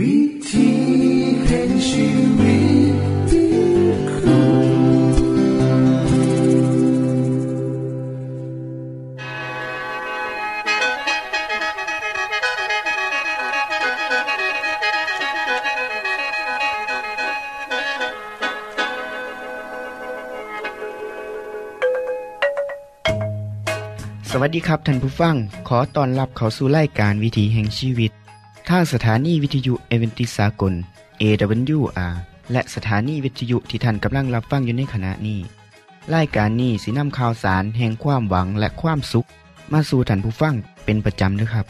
วิธีแห่งชีวิตที่คุณสวัสดีครับท่านผู้ฟังขอต้อนรับเข้าสู่รายการวิถีแห่งชีวิตทางสถานีวิทยุเอเวนติสากล AWR และสถานีวิทยุที่ท่านกำลังรับฟังอยู่ในขณะนี้รายการนี้สินำข่าวสารแห่งความหวังและความสุขมาสู่ท่านผู้ฟังเป็นประจำนะครับ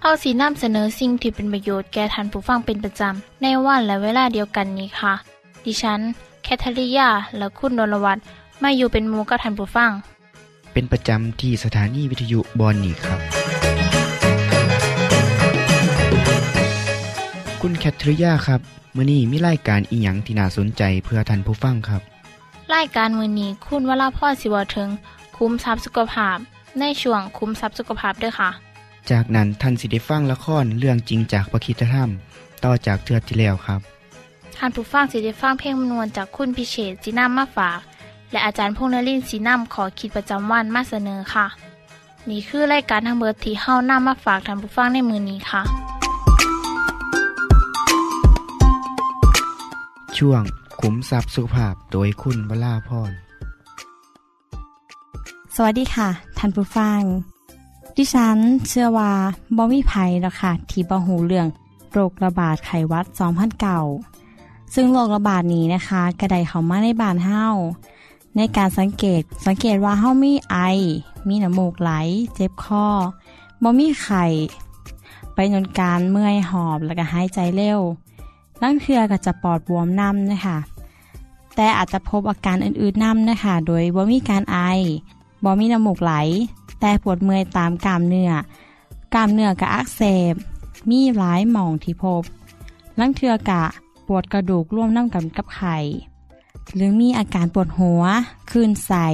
เอาสินำเสนอสิ่งที่เป็นประโยชน์แก่ท่านผู้ฟังเป็นประจำในวันและเวลาเดียวกันนี้ค่ะดิฉันแคทริยาและคุณนรวัตรมาอยู่เป็นหมู่กับท่านผู้ฟังเป็นประจำที่สถานีวิทยุบอนนี่ครับคุณแคทริยาครับมื้อนี้มีรายการอีหยังที่น่าสนใจเพื่อท่านผู้ฟังครับรายการมื้อนี้คุณวราพรสิเว้าถึงคุ้มทรัพย์สุขภาพในช่วงคุ้มทรัพย์สุขภาพด้วยค่ะจากนั้นท่านสิได้ฟังละครเรื่องจริงจากพระคริสตธรรมต่อจากเทื่อที่แล้วครับท่านผู้ฟังสิได้ฟังเพลงมนวนจากคุณพิเชษฐ์จินำมาฝากและอาจารย์พงษ์นฤมลศรีนำขอคิดประจำวันมาเสนอค่ะนี่คือรายการทั้งเบิดที่เฮานำมาฝากท่านผู้ฟังในมื้อนี้ค่ะช่วงขุมทรัพย์สุขภาพโดยคุณวราพรสวัสดีค่ะท่านผู้ฟังดิฉันเชื่อว่าบ่มีไผหรอกค่ะที่บ่ฮู้เรื่องโรคระบาดไข้หวัด2009ซึ่งโรคระบาดนี้นะคะก็ได้เข้ามาในบ้านเฮาในการสังเกตว่าเฮามีไอมีน้ำมูกไหลเจ็บคอบ่มีไข้ไปจนการเมื่อยหอบแล้วก็หายใจเร็วลางเทื่อก็จะปอดบวมน้ำนะคะแต่อาจจะพบอาการอื่นๆน้ำนะคะโดยบ่มีการไอบ่มีน้ำมูกไหลแต่ปวดเมื่อยตามกล้ามเนื้อก็อักเสบมีหลายหม่องที่พบลางเทื่อกะปวดกระดูกร่วมน้ำกับไข้หรือมีอาการปวดหัวคลื่นไส้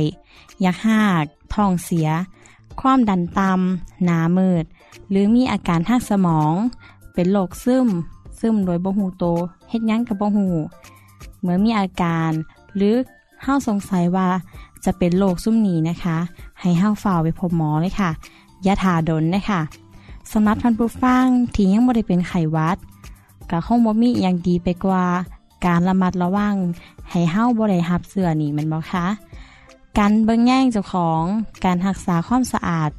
อยากหักท้องเสียความดันต่ำหน้ามืดหรือมีอาการทางสมองเป็นโรคซึมโดยบ่ฮู้โตเฮ็ดหยังก็บ่ฮู้เมื่อมีอาการหรือเฮาสงสัยว่าจะเป็นโรคซุ่มนี้นะคะให้เฮาเฝ้าไปพบหมอเลยค่ะอย่าท่าดนนะคะสำหรับท่านผู้ฟังที่ยังบ่ได้เป็นไข้หวัดก็คงบ่มีอย่างดีไปกว่าการระมัดระวังให้เฮาบ่ได้รับเชื้อนี้แม่นบ่คะการเบิ่งแย่งเจ้าของการรักษาความสะอาด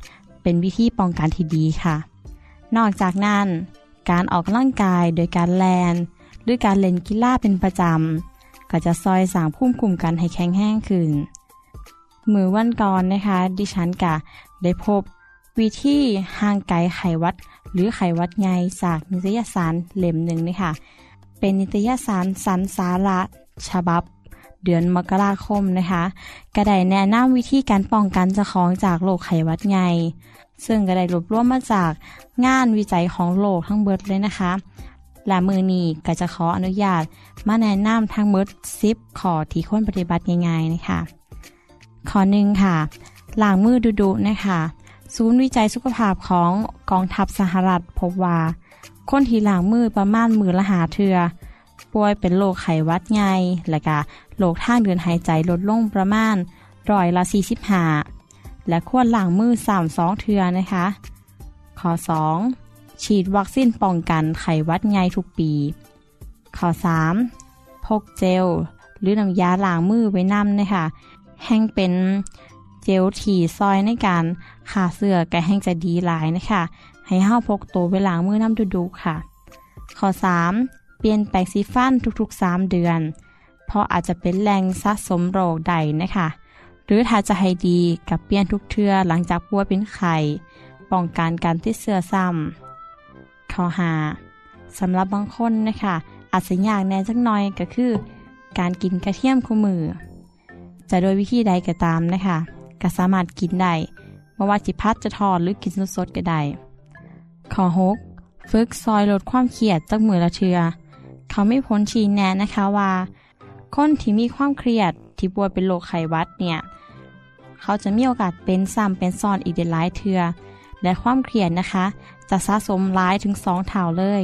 เป็นวิธีป้องกันที่ดีค่ะนอกจากนั้นการออกกำลังกายโดยการแลนหรือการเล่นกีฬาเป็นประจำก็จะซอยสร้างภูมิคุ้มกันให้แข็งแรงขึ้นมื้อวันก่อนนะคะดิฉันก็ได้พบวิธีห่างไกลไข้หวัดหรือไข้หวัดใหญ่จากนิตยสารเล่มหนึ่งนะคะเป็นนิตยสารสรรสาระฉบับเดือนมกราคมนะคะก็ได้แนะนำวิธีการป้องกันเจ้าของจากโรคไข้หวัดใหญ่ซึ่งก็ได้รวบรวมมาจากงานวิจัยของโลกทั้งเบิดเลยนะคะและมือนี้ก็จะขออนุญาตมาแนะนำทั้งเบิด10ข้อที่ควรปฏิบัติง่ายๆนะคะข้อหนึ่งค่ะล้างมือดูๆนะคะศูนย์วิจัยสุขภาพของกองทัพสหรัฐพบว่าคนที่ล้างมือประมาณมือละ5 เทื่อป่วยเป็นโรคไข้หวัดใหญ่และก็โรคทางเดินหายใจลดลงประมาณ45%และควรล้างมือ3-2 เทื่อนะคะข้อ2ฉีดวัคซีนป้องกันไข้หวัดใหญ่ทุกปีข้อ3พกเจลหรือน้ำยาล้างมือไว้นำนะคะแห้งเป็นเจลถี่ซอยในการฆ่าเชื้อก็แห้งจะดีหลายนะคะให้เฮาพกตัวไว้ล้างมือนำดูๆค่ะข้อ3เปลี่ยนแปรงสีฟันทุกๆ3 เดือนเพราะอาจจะเป็นแหล่งสะสมโรคใดนะคะหรือถ้าจะให้ดีกับเปลี่ยนทุกเทื่อหลังจากป่วยเป็นไข้ป้องกันการติดเชื้อซ้ำข้อ5สำหรับบางคนนะคะอาจจะยากแน่จักหน่อยก็คือการกินกระเทียมคู่มือจะโดยวิธีใดก็ตามนะคะก็สามารถกินได้บ่ว่าสิผัดจะทอดหรือกินสดๆก็ได้ข้อ6ฝึกซอยลดความเครียดจักมื้อละเทื่อเขาไม่พ้นชี้แนะนะคะว่าคนที่มีความเครียดที่ป่วยเป็นโรคไข้หวัดเนี่ยเขาจะมีโอกาสเป็นซ้ำเป็นซ้อนอีกหลายเทื่อและความเครียดนะคะจะสะสมหลายถึง2 เท่าเลย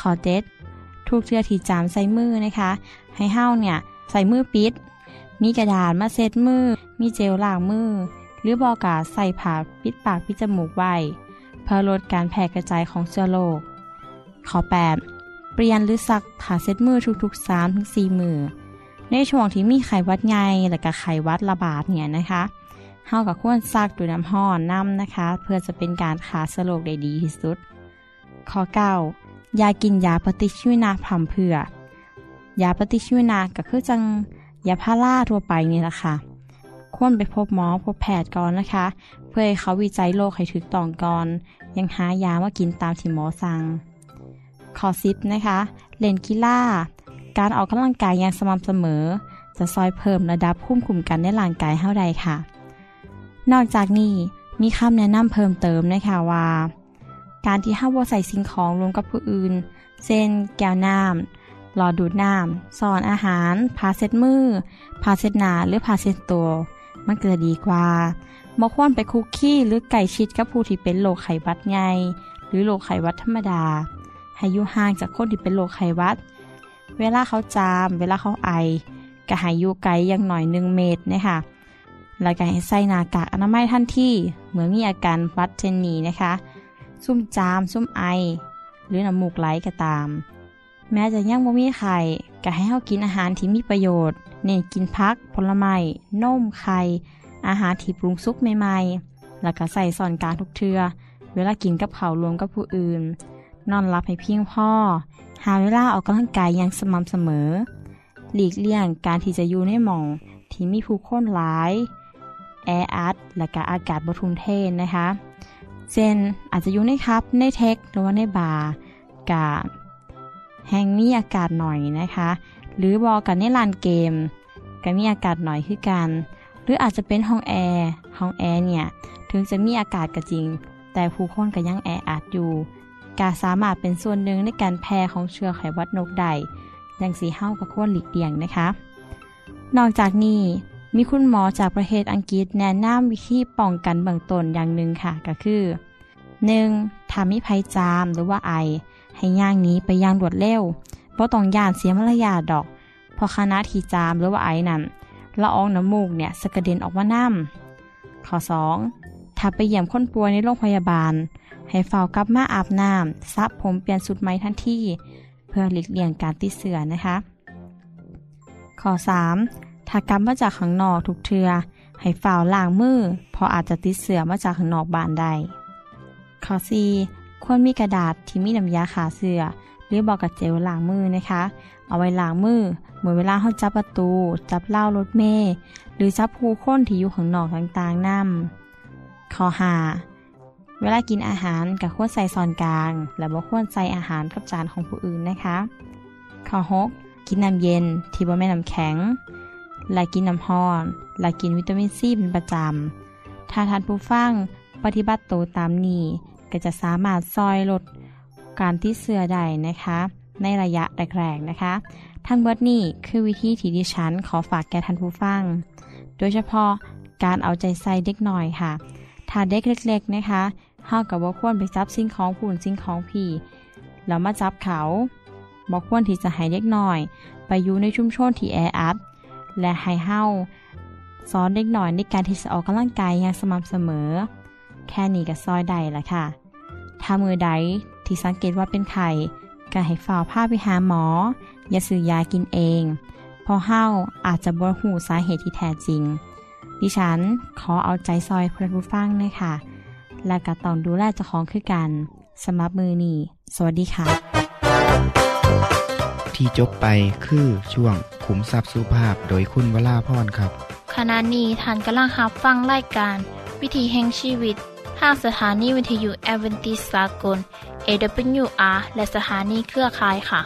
คอเด็ดทุกเทื่อที่จามใส่มือนะคะให้เฮาเนี่ยใส่มือปิดมีกระดาษมาเช็ดมือมีเจลล้างมือหรือบอกาใส่ผ้าปิดปากปิดจมูกไว้เพื่อลดการแพร่กระจายของเชื้อโรคข้อ8เปลี่ยนหรือซักผ้าเช็ดมือทุกๆ 3-4 มื้อในช่วงที่มีไข้หวัดใหญ่และก็ไข้หวัดระบาดเนี่ยนะคะเฮาก็ควรซักด้วยน้ำห้อนน้ำนะคะเพื่อจะเป็นการฆ่าเชื้อโรคได้ดีที่สุดข้อ9ยากินยาปฏิชีวนะพร่ำเพรื่อยาปฏิชีวนะก็คือจังยาพาราทั่วไปนี่แหละค่ะควรไปพบหมอพบแพทย์ก่อนนะคะเพื่อให้เขาวิจัยโรคให้ถูกต้องก่อนยังหายามากินตามที่หมอสั่งข้อ10นะคะเล่นกีฬาการออกกำลังกายอย่างสม่ำเสมอจะซอยเพิ่มระดับภูมิคุ้มกันในร่างกายเฮาได้ค่ะนอกจากนี้มีคำแนะนำเพิ่มเติมนะคะว่าการที่เฮาบ่ใส่สิ่งของรวมกับผู้อื่นเช่นแก้วน้ำหลอดดูดน้ำซองอาหารผ้าเช็ดมือผ้าเช็ดหน้าหรือผ้าเช็ดตัวมันก็ดีกว่าบ่ควรไปคุกคีหรือใกล้ชิดกับผู้ที่เป็นโรคไข้หวัดใหญ่หรือโรคไข้หวัดธรรมดาให้อยู่ห่างจากคนที่เป็นโรคไข้หวัดเวลาเขาจามเวลาเขาไอก็ให้อยู่ไกลอย่างหน่อย1 เมตรนะคะและก็ให้ใส่หน้ากากอนามัยทันทีเมื่อมีอาการหวัดเช่นนี้นะคะซุ่มจามซุ่มไอหรือน้ำมูกไหลก็ตามแม้จะยังบ่มีไข้ก็ให้เขากินอาหารที่มีประโยชน์นี่กินผักผลไม้นมไข่อาหารที่ปรุงสุกใหม่ๆแล้วก็ใส่ซ่อนกากทุกเทื่อเวลากินกับเขารวมกับผู้อื่นนอนหลับให้เพียงพอหาเวลาออกกำลังกายอย่างสม่ำเสมอหลีกเลี่ยงการที่จะอยู่ในหม่องที่มีผู้คนหลายแออัดและก็อากาศบ่ทุ่มเทนะคะเช่นอาจจะอยู่ในคับในเทคหรือว่าในบาร์กะแห่งมีอากาศหน่อยนะคะหรือบอกกันในลานเกมก็มีอากาศหน่อยคือกันหรืออาจจะเป็นห้องแอร์เนี่ยถึงจะมีอากาศก็จริงแต่ผู้คนก็ยังแออัดอยู่ก็สามารถเป็นส่วนหนึ่งในการแพร่ของเชื้อไข้หวัดนกได้อย่างสีเห่ากับควรหลีกเลี่ยงนะคะนอกจากนี้มีคุณหมอจากประเทศอังกฤษแนะนำวิธีป้องกันเบื้องต้นอย่างหนึ่งค่ะก็คือ 1. ถ้ามีไข้จามหรือว่าไอให้ย่างนี้ไปย่างรวดเร็วเพราะต้องย่านเสียมารยาทดอกพอคณะที่จามหรือว่าไอนั้นละอองน้ำมูกเนี่ยสะกระเด็นออกมาน้ำข้อ2ถ้าไปเยี่ยมคนป่วยในโรงพยาบาลให้เฝ้ากลับมาอาบน้ำสระผมเปลี่ยนชุดใหม่ทันทีเพื่อหลีกเลี่ยงการติดเชื้อนะคะข้อ3ถ้ากลับมาจากข้างนอกทุกเทื่อให้เฝ้าล้างมือเพราะอาจจะติดเชื้อมาจากข้างนอกบ้านได้ข้อ4ควรมีกระดาษที่มีน้ำยาฆ่าเชื้อหรือบอกกับเจลล้างมือนะคะเอาไว้ล้างมือเมื่อเวลาเข้าจับประตูจับเหล้ารถเมล์หรือจับผู้คนที่อยู่ข้างนอกต่างๆนั่นข้อ5เวลากินอาหารก็ควรใส่ช้อนกลางและบ่ควรใส่อาหารกับจานของผู้อื่นนะคะข้อ6กินน้ำเย็นที่บ่แม่นน้ำแข็งและกินน้ำร้อนและกินวิตามินซีเป็นประจำถ้าท่านผู้ฟังปฏิบัติตัวตามนี้ก็จะสามารถซอยลดการติดเชื้อได้นะคะในระยะแรกๆนะคะทั้งหมดนี้คือวิธีที่ดิฉันขอฝากแก่ท่านผู้ฟังโดยเฉพาะการเอาใจใส่เด็กหน่อยค่ะถ้าเด็กเล็กๆนะคะเฮาก็บ่ควรไปจับสิ่งของผู้อื่นสิ่งของพี่แล้วมาจับเขาบ่ควรที่จะให้เด็กหน่อยไปอยู่ในชุมชนที่แออัดและให้เฮาสอนเด็กหน่อยในการที่จะออกกำลังกายอย่างสม่ำเสมอแค่นี้ก็ซอยได้ละค่ะถ้ามือใดที่สังเกตว่าเป็นไข้ก็ให้ฝ่าผ้าไปหาหมออย่าซื้อยากินเองเพราะเฮาอาจจะบ่ฮู้สาเหตุที่แท้จริงดิฉันขอเอาใจซอยผู้ฟังเลยค่ะและก็ต้องดูแลเจ้าของคือกันสำหรับมื้อนี้สวัสดีค่ะที่จบไปคือช่วงขุมทรัพย์สุภาพโดยคุณวราพรครับขณะนี้ท่านกำลังรับฟังรายการวิถีแห่งชีวิตห้างสถานีวิทยุแอดเวนทิสต์สากล AWR และสถานีเครือข่ายค่ะ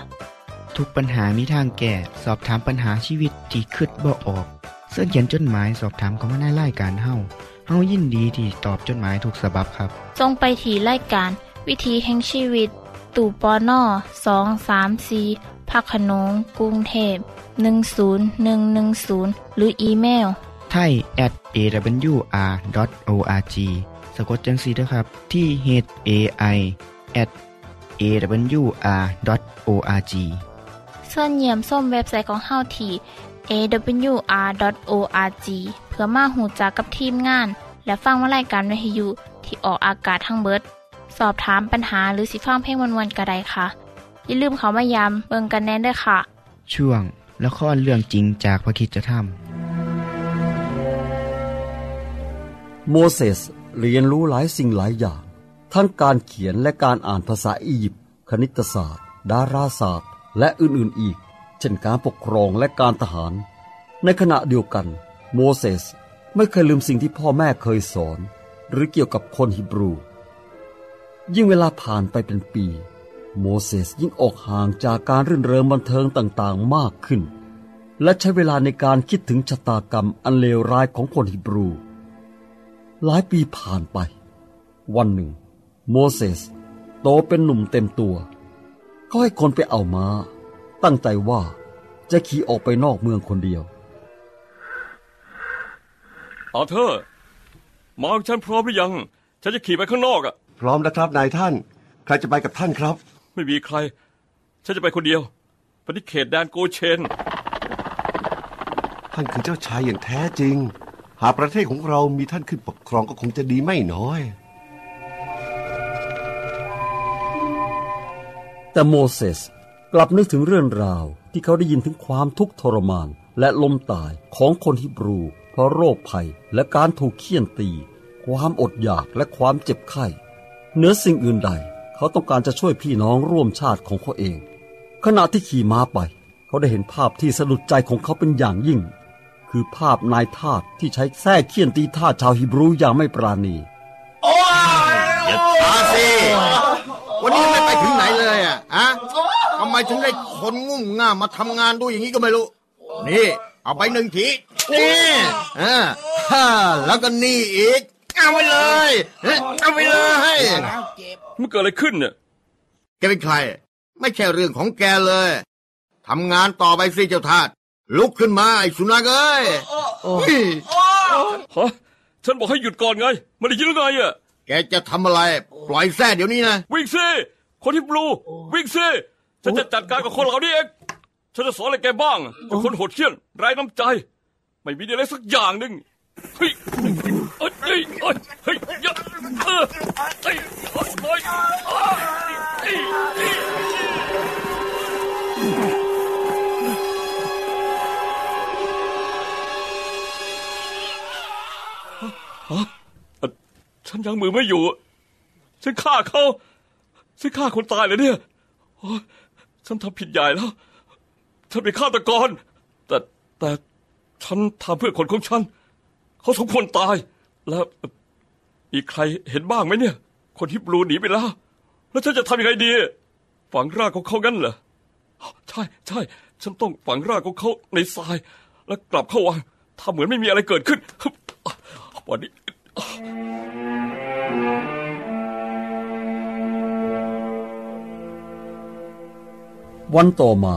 ทุกปัญหามีทางแก้สอบถามปัญหาชีวิตที่คิดบ่ออกเสื้อเขียนจดหมายสอบถามเข้ามาในรายการเฮายินดีที่ตอบจดหมายถูกฉบับครับส่งไปที่รายการวิถีแห่งชีวิตตู้ปน234 ภคโนงกรุงเทพ10110หรืออีเมล thai@awr.org สะกดจังซี่เด้อครับที่ h a i awr.org ส่วนเยี่ยมส้มเว็บไซต์ของเฮาที่ awr.org เพื่อมาหูจักกับทีมงานและฟังวารายการวิทยุที่ออกอากาศทั้งเบิดสอบถามปัญหาหรือสิฟังเพลงวนๆก็ได้ค่ะอย่าลืมเขามายามเบิ่งกันแน่ด้วยค่ะช่วงละครเรื่องจริงจากพระคริสตธรรมโมเสสเรียนรู้หลายสิ่งหลายอย่างทั้งการเขียนและการอ่านภาษาอียิปต์คณิตศาสตร์ดาราศาสตร์และอื่นๆอีกเช่นการปกครองและการทหารในขณะเดียวกันโมเสสไม่เคยลืมสิ่งที่พ่อแม่เคยสอนหรือเกี่ยวกับคนฮิบรูยิ่งเวลาผ่านไปเป็นปีโมเสสยิ่งออกห่างจากการรื่นเริงบันเทิงต่างๆมากขึ้นและใช้เวลาในการคิดถึงชะตากรรมอันเลวร้ายของคนฮิบรูหลายปีผ่านไปวันหนึ่งโมเสสโตเป็นหนุ่มเต็มตัวเขาให้คนไปเอาม้าตั้งใจว่าจะขี่ออกไปนอกเมืองคนเดียวอาเธอร์ม้าของฉันพร้อมหรือยังฉันจะขี่ไปข้างนอกอ่ะพร้อมแล้วครับนายท่านใครจะไปกับท่านครับไม่มีใครฉันจะไปคนเดียวไปที่เขตแดนโกเชนท่านคือเจ้าชายอย่างแท้จริงหากประเทศของเรามีท่านขึ้นปกครองก็คงจะดีไม่น้อยแต่โมเสสกลับนึกถึงเรื่องราวที่เขาได้ยินถึงความทุกข์ทรมานและล้มตายของคนฮิบรูเพราะโรคภัยและการถูกเฆี่ยนตีความอดอยากและความเจ็บไข้เหนือสิ่งอื่นใดเขาต้องการจะช่วยพี่น้องร่วมชาติของเขาเองขณะที่ขี่ม้าไปเขาได้เห็นภาพที่สะดุดใจของเขาเป็นอย่างยิ่งคือภาพนายทาสที่ใช้แส้เคี่ยนตีทาสชาวฮิบรูอย่างไม่ปราณีโอ้ยอย่าช้าสิวันนี้ไม่ไปถึงไหนเลยอ่ะฮะทำไมถึงได้คนงุ่มง่ามมาทำงานด้วยอย่างนี้ก็ไม่รู้นี่เอาไปหนึ่งทีนี่แล้วก็นี่อีกเอาไปเลยเอาไปเลยมันเกิดอะไรขึ้นเนี่ยแกเป็นใครไม่ใช่เรื่องของแกเลยทำงานต่อไปสิเจ้าทาสลุกขึ้นมาไอ้สุนัขเอ้ยฮะฉันบอกให้หยุดก่อนไงไม่ได้ยินหรือไงอ่ะแกจะทำอะไรปล่อยแซ่เดี๋ยวนี้นะวิ่งสิคนที่บลูวิ่งสิฉันจะจัดการกับคนเหล่านี้เองฉันจะสอนอะไรแกบ้างเป็นคนโหดเหี้ยมไร้น้ำใจไม่มีอะไรสักอย่างนึงเฮ้ยเฮ้ยเฮ้ยเยอะเฮ้ยฮะฉันยังมือไม่อยู่ฉันฆ่าเขาฉันฆ่าคนตายเลยเนี่ยฉันทำผิดใหญ่แล้วฉันเป็นฆาตกรแต่ฉันทำเพื่อคนของฉันเขาสมควรตายแล้วมีใครเห็นบ้างไหมเนี่ยคนที่บลูหนีไปแล้วแล้วฉันจะทำยังไงดีฝังร่างของเขางั้นเหรอใช่ใช่ฉันต้องฝังร่างของเขาในทรายแล้วกลับเข้าวังทำเหมือนไม่มีอะไรเกิดขึ้นวันนี้วันต่อมา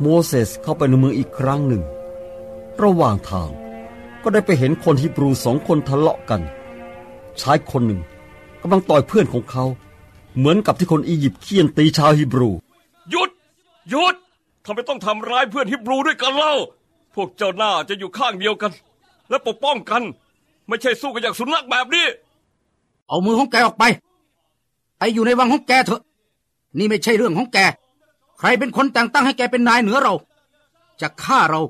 โมเสสเข้าไปในเมืองอีกครั้งหนึ่งระหว่างทางก็ได้ไปเห็นคนฮิบรูสองคนทะเลาะกันชายคนหนึ่งกำลังต่อยเพื่อนของเขาเหมือนกับที่คนอียิปต์เฆี่ยนตีชาวฮิบรูหยุดหยุดทำไมต้องทำร้ายเพื่อนฮิบรูด้วยกันเล่าพวกเจ้าหน้าจะอยู่ข้างเดียวกันและปกป้องกันไม่ใช่สู้กันอย่างสุนัขแบบนี้เอามือของแกออกไปไปอยู่ในวังของแกเถอะนี่ไม่ใช่เรื่องของแกใครเป็นคนแต่งตั้งให้แกเป็นนายเหนือเราจะฆ่าเรา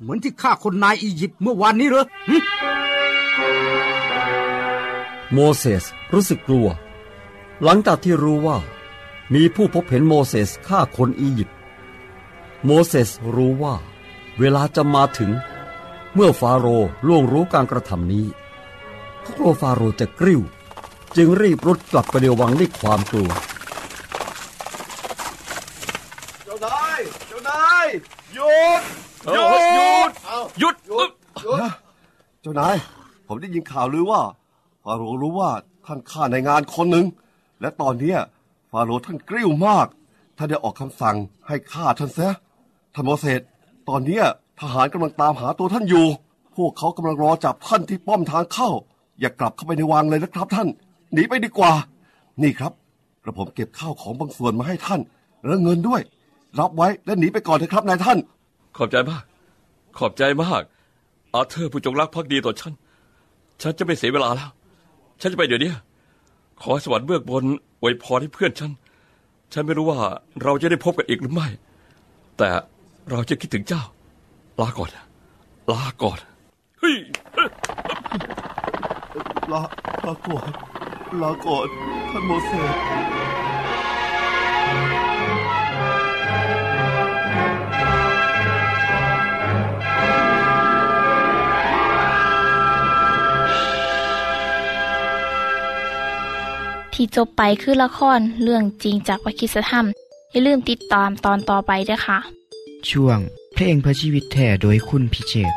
เหมือนที่ฆ่าคนนายอียิปต์เมื่อวานนี้เหรอโมเสสรู้สึกกลัวหลังจากที่รู้ว่ามีผู้พบเห็นโมเสสฆ่าคนอียิปต์โมเสสรู้ว่าเวลาจะมาถึงเมื่อฟาโรห์ล่วงรู้การกระทำนี้เขากลัวฟาโรห์จะกริ้วจึงรีบรุดกลับไปในวังด้วยความกลัวเจ้านายหยุดเจ้านายผมได้ยินข่าวลือว่าฟาโรห์รู้ว่าท่านฆ่าในงานคนหนึ่งและตอนนี้ฟาโรห์ท่านกริ้วมากท่านได้ออกคำสั่งให้ฆ่าท่านเสียท่านโมเสสตอนนี้ทหารกำลังตามหาตัวท่านอยู่พวกเขากำลังรอจับท่านที่ป้อมทางเข้าอย่ากลับเข้าไปในวังเลยนะครับท่านหนีไปดีกว่านี่ครับ กระผมเก็บข้าวของบางส่วนมาให้ท่านและเงินด้วยรับไว้และหนีไปก่อนเถอะครับนายท่านขอบใจมากขอบใจมากอาเธอร์ผู้จงรักภักดีต่อฉันฉันจะไม่เสียเวลาแล้วฉันจะไปเดี๋ยวนี้ขอสวรรค์เบื้องบนอวยพรให้เพื่อนฉันไม่รู้ว่าเราจะได้พบกันอีกหรือไม่แต่เราจะคิดถึงเจ้าลาก่อนลาก่อนเฮ้ยลาก่อนลาก่อนท่านโมเสสที่จบไปคือละครเรื่องจริงจากวิคิสธรรมอย่าลืมติดตามตอนต่อไปด้วยค่ะช่วงเพลงเพื่อชีวิตแท้โดยคุณพิเชษ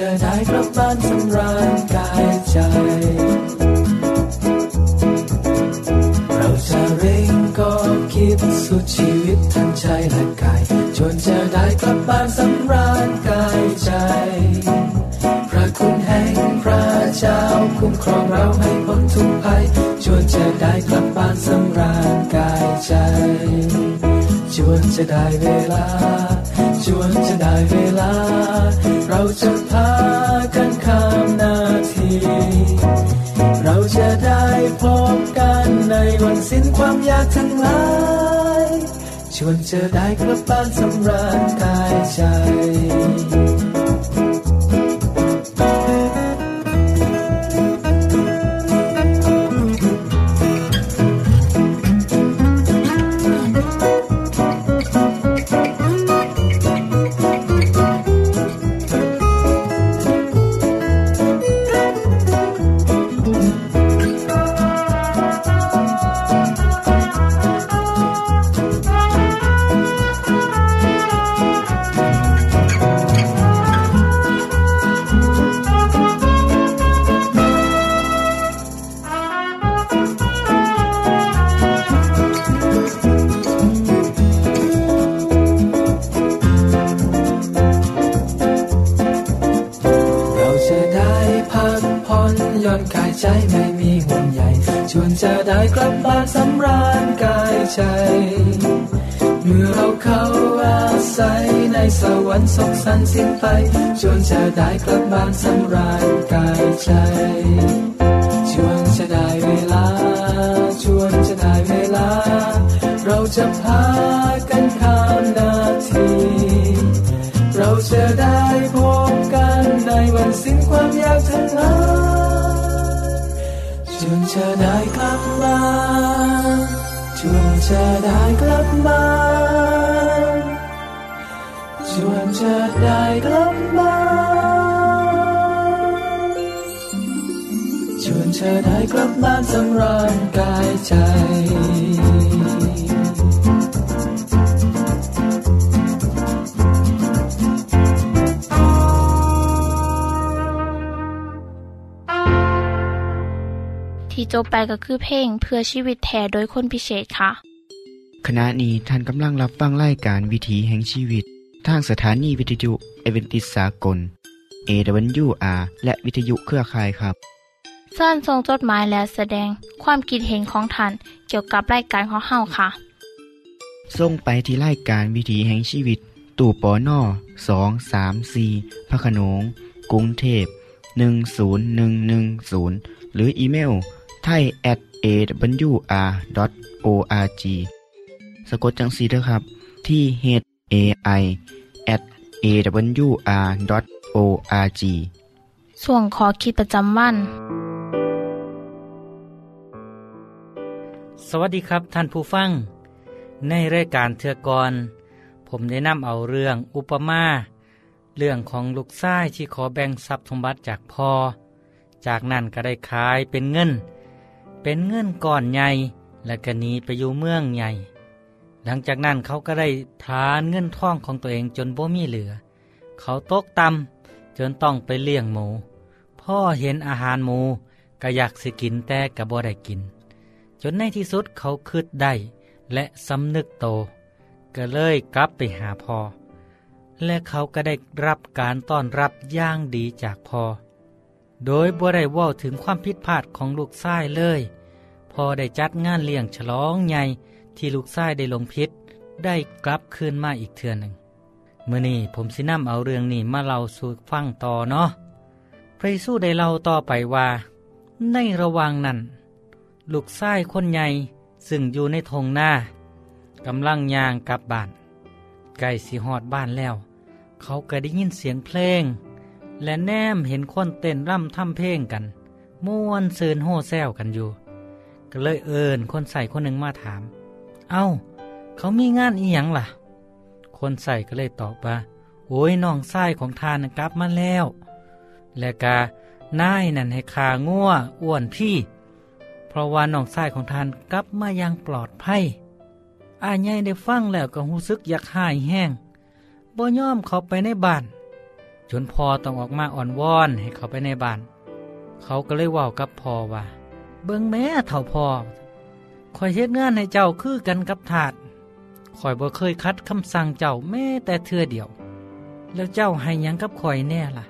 จะได้กลับบ้านสำราญกายใจเราจะเร่งก็คิดสุดชีวิตทั้งใจและกายจนจะได้กลับบ้านสำราญกายใจพระคุณแห่งพระเจ้าคุ้มครองเราให้พ้นทุกภัยจนจะได้กลับบ้านสำราญกายใจจนจะได้เวลาจวนจะได้เวลาเราจะพากันข้ามนาทีเราจะได้พบกันในวันสิ้นความยากทั้งหลายจวนจะได้กลับบ้านสำราญกายใจสงสันสิ้นไปจนจะได้กลับบ้านสำราญกายใจจวนจะได้เวลาจวนจะได้เวลาเราจะพากันข้ามนาทีเราจะได้พบกันในวันสิ้นความยากทั้งหลายจวนจะได้กลับบ้านจวนจะได้กลับบ้านจวนจะได้กลับบ้านจวนจะได้กลับบ้านสำราญกายใจที่จบไปก็คือเพลงเพื่อชีวิตแท้โดยคนพิเศษค่ะขณะนี้ท่านกำลังรับฟังรายการวิถีแห่งชีวิตทางสถานีวิทยุเอเวนติสากล AWR และวิทยุเครือข่ายครับเชิญส่งจดหมายและแสดงความคิดเห็นของท่านเกี่ยวกับรายการของเฮาค่ะส่งไปที่รายการวิถีแห่งชีวิตตู้ปน234พระโขนงกรุงเทพ10110หรืออีเมล thai@awr.org สะกดจังสีด้วยครับ ที่ hi@awr.org ส่วนขอคิดประจำวันสวัสดีครับท่านผู้ฟังในรายการเทื่อก่อนผมได้นำเอาเรื่องอุปมาเรื่องของลูกชายที่ขอแบ่งทรัพย์สมบัติจากพ่อจากนั้นก็ได้ขายเป็นเงินก้อนใหญ่และก็หนีไปอยู่เมืองใหญ่หลังจากนั้นเขาก็ได้ทานเงินท่องของตัวเองจนบ่มีเหลือเขาตกต่ำจนต้องไปเลี้ยงหมูพ่อเห็นอาหารหมูก็อยากสิกินแต่ก็บ่ได้กินจนในที่สุดเขาคิดได้และสำนึกโตก็เลยกลับไปหาพ่อและเขาก็ได้รับการต้อนรับอย่างดีจากพ่อโดยบ่ได้เว้าถึงความผิดพลาดของลูกชายเลยพ่อได้จัดงานเลี้ยงฉลองใหญ่ที่ลูกชายได้ลงผิดได้กลับคืนมาอีกเทื่อหนึ่งมื้อนี้ผมสินำเอาเรื่องนี้มาเล่าสู่ฟังต่อเนาะพระเยซูได้เล่าต่อไปว่าในระหว่างนั้นลูกชายคนใหญ่ซึ่งอยู่ในทงหน้ากำลังย่างกลับบ้านใกล้สิฮอดบ้านแล้วเขาก็ได้ยินเสียงเพลงและแนมเห็นคนเต้นร่ำทำเพลงกันม่วนซืนโห่แซวกันอยู่ก็เลยเอิ้นคนใส่คนหนึ่งมาถามเอ้าเขามีงานอีหยังล่ะคนใส่ก็เลยตอบว่าโอ้ยน้องชายของทานกลับมาแล้วและกานายนั่นให้ขางัวอ้วนพี่เพราะว่าน้องชายของทานกลับมาอย่างปลอดภัยอ้ายใหญ่ได้ฟังแล้วก็รู้สึกอยากหายแห้งบ่ยอมเขาไปในบ้านจนพ่อต้องออกมาอ่อนวอนให้เขาไปในบ้านเขาก็เลยเว้ากับพ่อว่าเบิ่งแม่เฒ่าพ่อคอยเฮ็ดงานให้เจ้าคือกันกับทาสคอยบ่เคยคัดคำสั่งเจ้าแม้แต่เทื่อเดียวแล้วเจ้าให้หยังกับคอยแน่ล่ะ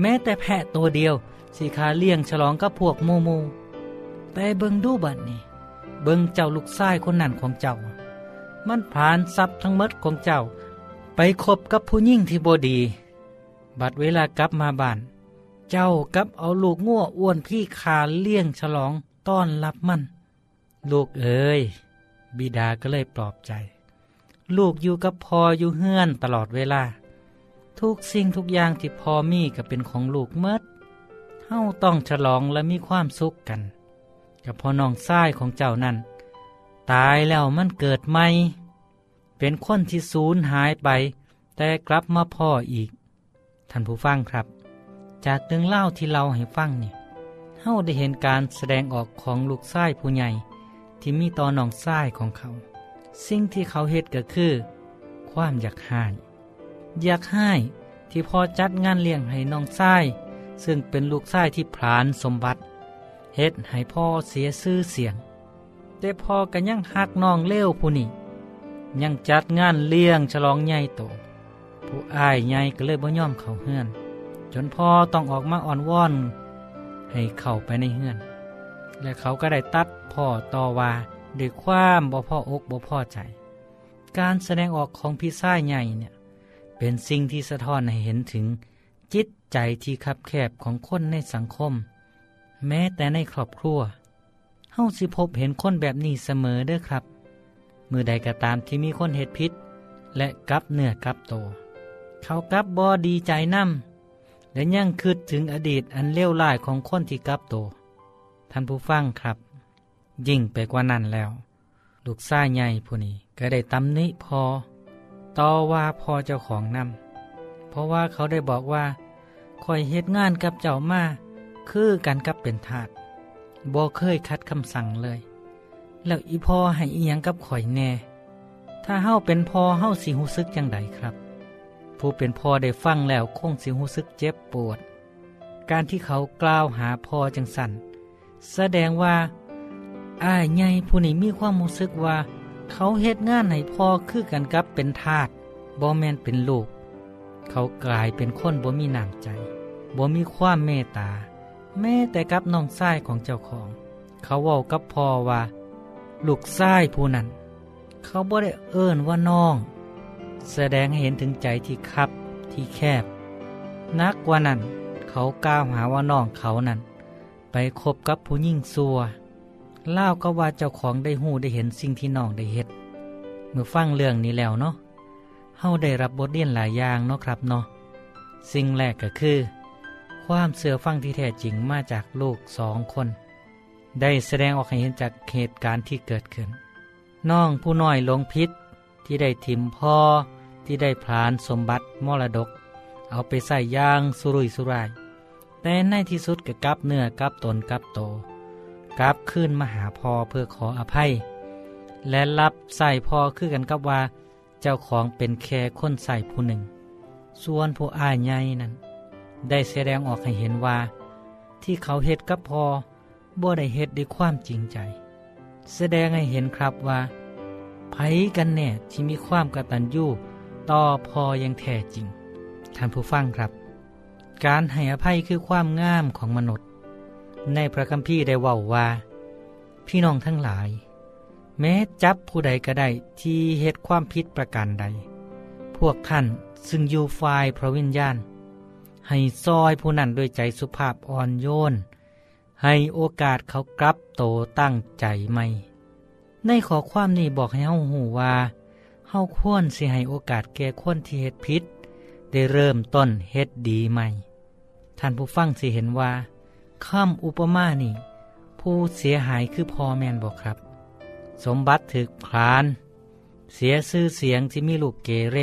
แม้แต่แพะตัวเดียวสิขาเลี้ยงฉลองกับพวกหมู่ๆแต่เบิ่งดูบัดนี้เบิ่งเจ้าลูกชายคนนั้นของเจ้ามันผ่านทรัพย์ทั้งหมดของเจ้าไปคบกับผู้หญิงที่บ่ดีบัดเวลากลับมาบ้านเจ้ากลับเอาลูกงัวอ้วนพี่ขาเลี้ยงฉลองต้อนรับมันลูกเอ๋ยบิดาก็เลยปลอบใจลูกอยู่กับพ่ออยู่เฮือนตลอดเวลาทุกสิ่งทุกอย่างที่พ่อมีก็เป็นของลูกเมิดเฮาต้องฉลองและมีความสุขกันกับพ่อน้องชายของเจ้านั้นตายแล้วมันเกิดใหม่เป็นคนที่สูญหายไปแต่กลับมาพ่ออีกท่านผู้ฟังครับจากเรื่องเล่าที่เราให้ฟังนี่เฮาได้เห็นการแสดงออกของลูกชายผู้ใหญ่ที่มีต่อน้องชายของเขาสิ่งที่เขาเฮ็ดก็คือความอยากให้ที่พ่อจัดงานเลี้ยงให้น้องชายซึ่งเป็นลูกชายที่ผลาญสมบัติเฮ็ดให้พ่อเสียชื่อเสียงแต่พ่อก็ยังฮักน้องเลวผู้นี้ยังจัดงานเลี้ยงฉลองใหญ่โตผู้อ้ายใหญ่ก็เลยบ่ยอมเข้าเฮือนจนพ่อต้องออกมาอ่อนวอนให้เข้าไปในเฮือนและเขาก็ได้ตัดพ่อต่อว่าด้วยความบ่พออกบ่พอใจการแสดงออกของพี่ชายใหญ่เนี่ยเป็นสิ่งที่สะท้อนให้เห็นถึงจิตใจที่คับแคบของคนในสังคมแม้แต่ในครอบครัวเฮาสิพบเห็นคนแบบนี้เสมอเด้อครับมื้อใดก็ตามที่มีคนเฮ็ดผิดและกลับเนื้อกลับโตเขากลับบ่ดีใจนำและยังคิดถึงอดีตอันเลวร้ายของคนที่กลับโตท่านผู้ฟังครับยิ่งไปกว่านั้นแล้วลูกชายใหญ่ผู้นี้ก็ได้ตำหนิพ่อต่อว่าพ่อเจ้าของนำเพราะว่าเขาได้บอกว่าคอยเฮ็ดงานกับเจ้ามาคือกันกับเป็นทาสบ่เคยคัดคำสั่งเลยแล้วอีพ่อให้อีหยังกับข่อยแน่ถ้าเฮาเป็นพ่อเฮาสิรู้สึกจังไดครับผู้เป็นพ่อได้ฟังแล้วคงสิรู้สึกเจ็บปวดการที่เขากล่าวหาพ่อจังซั่นแสดงว่าอ้ายใหญ่ผู้นี้มีความรู้สึกว่าเขาเฮ็ดงานให้พ่อคือกันกับเป็นทาสบ่แม่นเป็นลูกเขากลายเป็นคนบ่มีน้ำใจบ่มีความเมตตาแม้แต่กับน้องชายของเจ้าของเขาเว้ากับพ่อว่าลูกชายผู้นั้นเขาบ่ได้เอิ้นว่าน้องแสดงให้เห็นถึงใจที่คับที่แคบนักกว่านั้นเขากล่าวหาว่าน้องเขานั้นไปคบกับผู้หญิงซัวเล่าก็ว่าเจ้าของได้หู้ได้เห็นสิ่งที่น้องได้เฮ็ด มื่อฟังเรื่องนี้แล้วเนาะเฮาได้รับบทเรียนหลายอย่างเนาะครับเนาะสิ่งแรกก็คือความเสื่อฟังที่แท้จริงมาจากลูกสองคนได้แสดงออกให้เห็นจากเหตุการณ์ที่เกิดขึ้นน้องผู้น้อยหลงพิษที่ได้ถิ่มพ่อที่ได้พลานสมบัติมรดกเอาไปใส่ย่างสุรุ่ยสุร่ายแต่ในที่สุดก็กลับเนื้อกลับตนกลับโตกลับขึ้นมาหาพ่อเพื่อขออภัยและรับใส่พ่อคือกันกับว่าเจ้าของเป็นแค่คนใส่ผู้หนึ่งส่วนผู้อ้ายใหญ่นั้นได้แสดงออกให้เห็นว่าที่เขาเฮ็ดกับพ่อบ่ได้เฮ็ดด้วยความจริงใจแสดงให้เห็นครับว่าไผกันแน่ที่มีความกตัญญูต่อพ่ออย่างแท้จริงท่านผู้ฟังครับการให้อภัยคือความงามของมนุษย์ในพระคัมภีร์ได้เว้าว่าพี่น้องทั้งหลายแม้จับผู้ใดก็ได้ที่เฮ็ดความผิดประการใดพวกท่านซึ่งอยู่ฝ่ายพระวิญญาณให้ซอยผู้นั้นด้วยใจสุภาพอ่อนโยนให้โอกาสเขากลับโตตั้งใจใหม่ในข้อความนี้บอกให้เฮาฮู้ว่าเฮาควรสิให้โอกาสแก่คนที่เฮ็ดผิดได้เริ่มต้นเฮ็ดดีใหม่ท่านผู้ฟังสิเห็นว่าคำอุปมานี่ผู้เสียหายคือพ่อแม่นบ่ครับสมบัติถูกพรานเสียชื่อเสียงที่มีลูกเกเร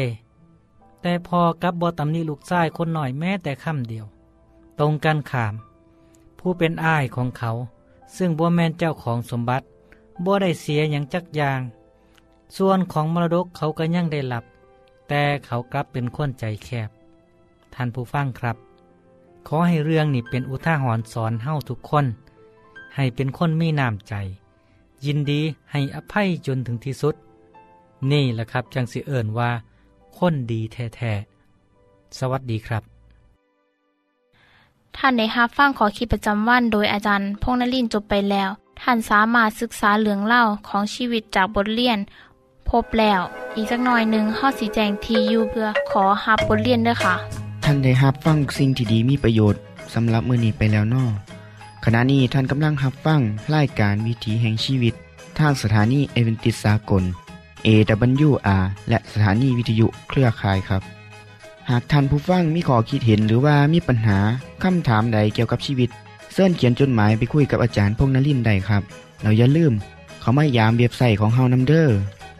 แต่พอกับบ่ตำหนิลูกชายคนหน่อยแม้แต่คำเดียวตรงกันข้ามผู้เป็นอ้ายของเขาซึ่งบ่แม่นเจ้าของสมบัติบ่ได้เสียหยังจักอย่างส่วนของมรดกเขาก็ยังได้รับแต่เขากลับเป็นคนใจแคบท่านผู้ฟังครับขอให้เรื่องนี้เป็นอุทาหรณ์สอนเฮาทุกคนให้เป็นคนมีน้ำใจยินดีให้อภัยจนถึงที่สุดนี่แหละครับจังสิเอิ้นว่าคนดีแท้ๆสวัสดีครับท่านได้รับฟังขอคิดประจำวันโดยอาจารย์พงษ์นฤมลจบไปแล้วท่านสามารถศึกษาเรื่องเล่าของชีวิตจากบทเรียนพบแล้วอีกสักหน่อยนึงข้อสีแจงทียูเพื่อขอรับบทเรียนด้วยค่ะท่านได้รับฟังสิ่งที่ดีมีประโยชน์สำหรับมื้อนี้ไปแล้วน้อขณะนี้ท่านกำลังรับฟังรายการวิถีแห่งชีวิตทางสถานีเอเวนติสากล AWR และสถานีวิทยุเครือข่ายครับหากท่านผู้ฟังมีข้อคิดเห็นหรือว่ามีปัญหาคำถามใดเกี่ยวกับชีวิตเชิญเขียนจดหมายไปคุยกับอาจารย์พงษ์นฤมลได้ครับเราอย่าลืมเข้ามายามเว็บไซต์ของเฮานำเด้อ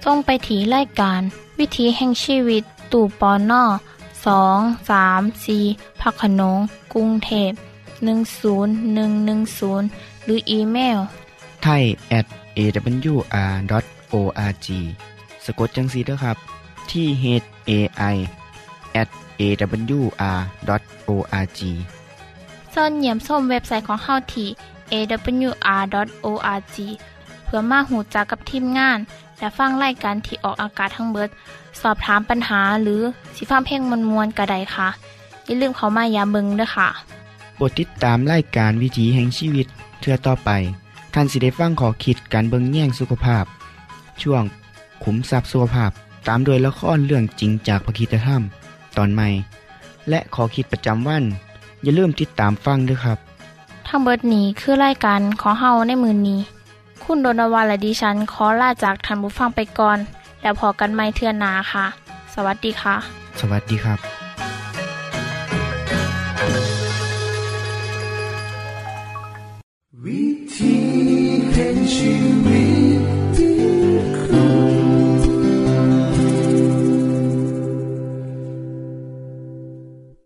ส่งไปที่รายการวิถีแห่งชีวิตตู้ปน234พขนงกรุงเทพ10110หรืออีเมล thai@awr.org สะกดจังซี่เด้อครับที่ thai@awr.org ส่วนเยี่ยมชมเว็บไซต์ของเฮาที่ awr.org เพื่อมาฮู้จักกับทีมงานและฟังรายการที่ออกอากาศทั้งเบิดสอบถามปัญหาหรือสิฟ้าเพ่งมวลๆกระไดค่ะอย่าลืมเข้ามาอย่าเบิ่งด้วยค่ะโปรดติดตามรายการวิถีแห่งชีวิตเทื่อต่อไปท่านสิได้ฟังข้อคิดการเบิ่งแย่งสุขภาพช่วงขุมทรัพย์สุขภาพตามโดยละครเรื่องจริงจากพระคีตธรรมตอนใหม่และข้อคิดประจำวันอย่าลืมติดตามฟังด้วยครับทั้งเบิดนี้คือรายการขอเฮาในมื้อนี้คุณโดนวาและดิฉันขอลาจากท่านผู้ฟังไปก่อนแล้วพอกันใหม่เทื่อหน้าค่ะสวัสดีค่ะสวัสดีครับ